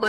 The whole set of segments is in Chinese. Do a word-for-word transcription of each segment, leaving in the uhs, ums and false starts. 我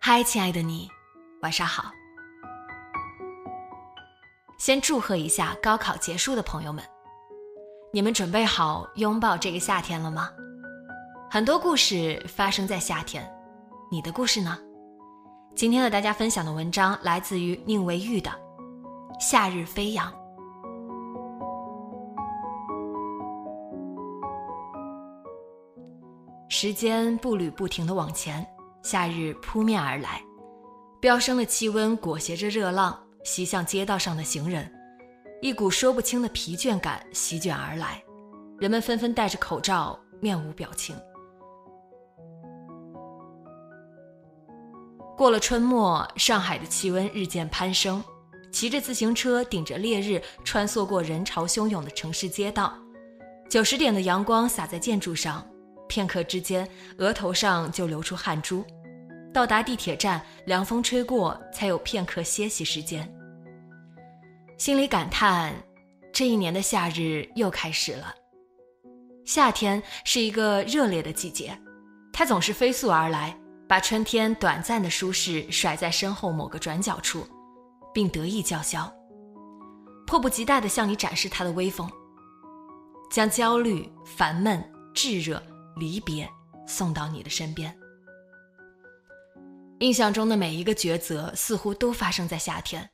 嗨，亲爱的你，晚上好。先祝贺一下高考结束的朋友们，你们准备好拥抱这个夏天了吗？很多故事发生在夏天，你的故事呢？今天和大家分享的文章来自于宁为玉的《夏日飞扬》。时间步履不停地往前，夏日扑面而来，飙升的气温裹挟着热浪袭向街道上的行人，一股说不清的疲倦感席卷而来，人们纷纷戴着口罩，面无表情。过了春末，上海的气温日渐攀升，骑着自行车顶着烈日穿梭过人潮汹涌的城市街道，九十点的阳光洒在建筑上，片刻之间额头上就流出汗珠。到达地铁站，凉风吹过，才有片刻歇息时间。心里感叹，这一年的夏日又开始了。夏天是一个热烈的季节，它总是飞速而来，把春天短暂的舒适甩在身后某个转角处，并得意叫嚣，迫不及待地向你展示它的威风，将焦虑、烦闷、炙热、离别送到你的身边。印象中的每一个抉择似乎都发生在夏天，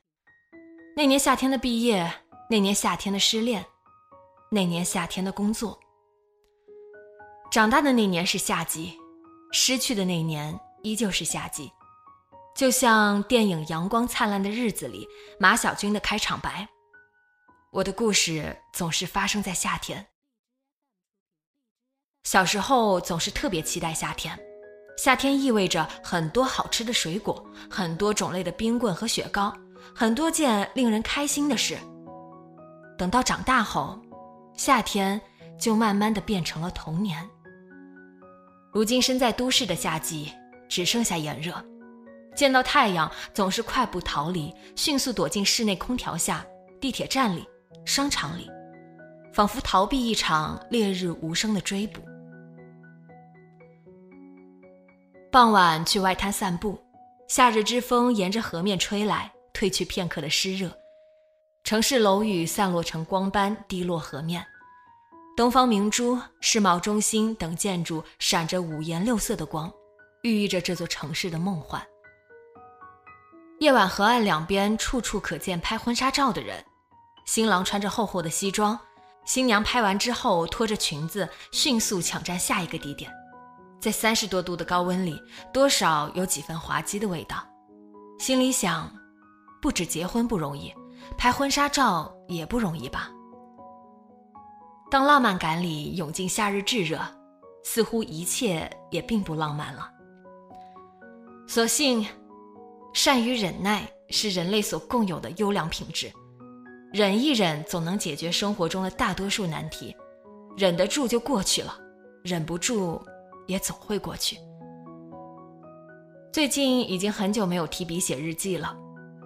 那年夏天的毕业，那年夏天的失恋，那年夏天的工作。长大的那年是夏季，失去的那年依旧是夏季。就像电影《阳光灿烂的日子》里马小军的开场白，我的故事总是发生在夏天。小时候总是特别期待夏天，夏天意味着很多好吃的水果，很多种类的冰棍和雪糕，很多件令人开心的事。等到长大后，夏天就慢慢地变成了童年。如今身在都市的夏季只剩下炎热，见到太阳总是快步逃离，迅速躲进室内空调下、地铁站里、商场里，仿佛逃避一场烈日无声的追捕。傍晚去外滩散步，夏日之风沿着河面吹来，褪去片刻的湿热，城市楼宇散落成光斑滴落河面，东方明珠、世贸中心等建筑闪着五颜六色的光，寓意着这座城市的梦幻。夜晚河岸两边处处可见拍婚纱照的人，新郎穿着厚厚的西装，新娘拍完之后拖着裙子迅速抢占下一个地点，在三十多度的高温里，多少有几分滑稽的味道。心里想，不止结婚不容易，拍婚纱照也不容易吧。当浪漫感里涌进夏日炙热，似乎一切也并不浪漫了。所幸，善于忍耐是人类所共有的优良品质，忍一忍总能解决生活中的大多数难题，忍得住就过去了，忍不住也总会过去。最近已经很久没有提笔写日记了，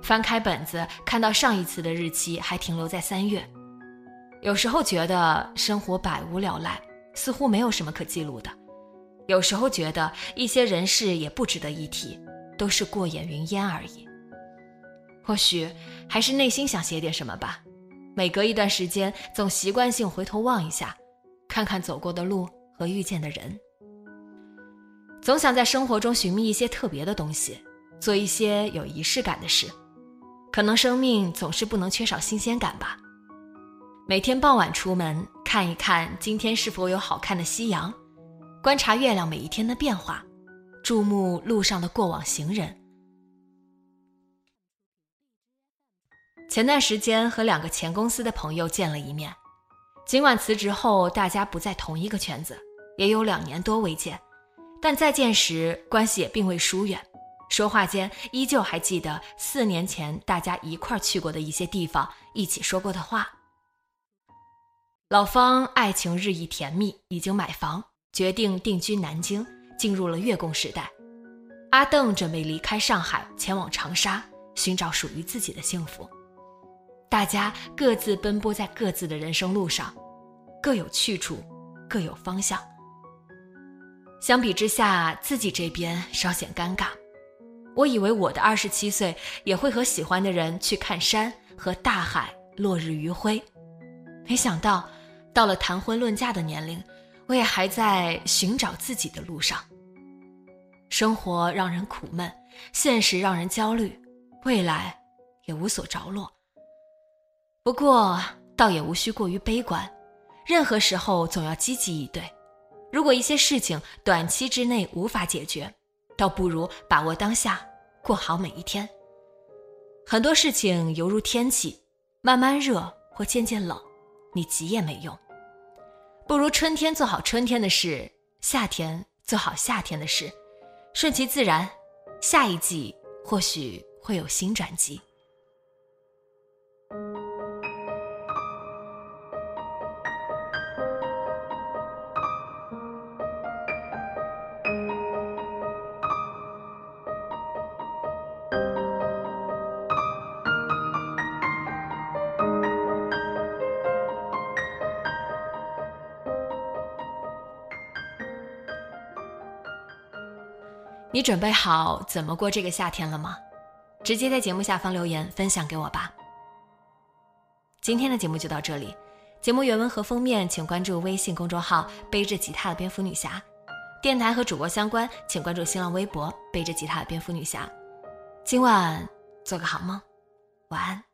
翻开本子，看到上一次的日期还停留在三月。有时候觉得生活百无聊赖，似乎没有什么可记录的；有时候觉得一些人事也不值得一提，都是过眼云烟而已。或许还是内心想写点什么吧。每隔一段时间，总习惯性回头望一下，看看走过的路和遇见的人。总想在生活中寻觅一些特别的东西，做一些有仪式感的事。可能生命总是不能缺少新鲜感吧。每天傍晚出门，看一看今天是否有好看的夕阳，观察月亮每一天的变化，注目路上的过往行人。前段时间和两个前公司的朋友见了一面，尽管辞职后大家不在同一个圈子，也有两年多未见，但再见时关系也并未疏远，说话间依旧还记得四年前大家一块去过的一些地方，一起说过的话。老方爱情日益甜蜜，已经买房，决定定居南京，进入了月供时代。阿邓准备离开上海，前往长沙，寻找属于自己的幸福。大家各自奔波在各自的人生路上，各有去处，各有方向。相比之下，自己这边稍显尴尬。我以为我的二十七岁也会和喜欢的人去看山和大海，落日余晖，没想到到了谈婚论嫁的年龄，我也还在寻找自己的路上。生活让人苦闷，现实让人焦虑，未来也无所着落。不过倒也无需过于悲观，任何时候总要积极以对。如果一些事情短期之内无法解决，倒不如把握当下，过好每一天。很多事情犹如天气，慢慢热或渐渐冷，你急也没用。不如春天做好春天的事，夏天做好夏天的事，顺其自然，下一季或许会有新转机。你准备好怎么过这个夏天了吗？直接在节目下方留言分享给我吧。今天的节目就到这里，节目原文和封面请关注微信公众号背着吉他的蝙蝠女侠，电台和主播相关请关注新浪微博背着吉他的蝙蝠女侠。今晚做个好梦，晚安。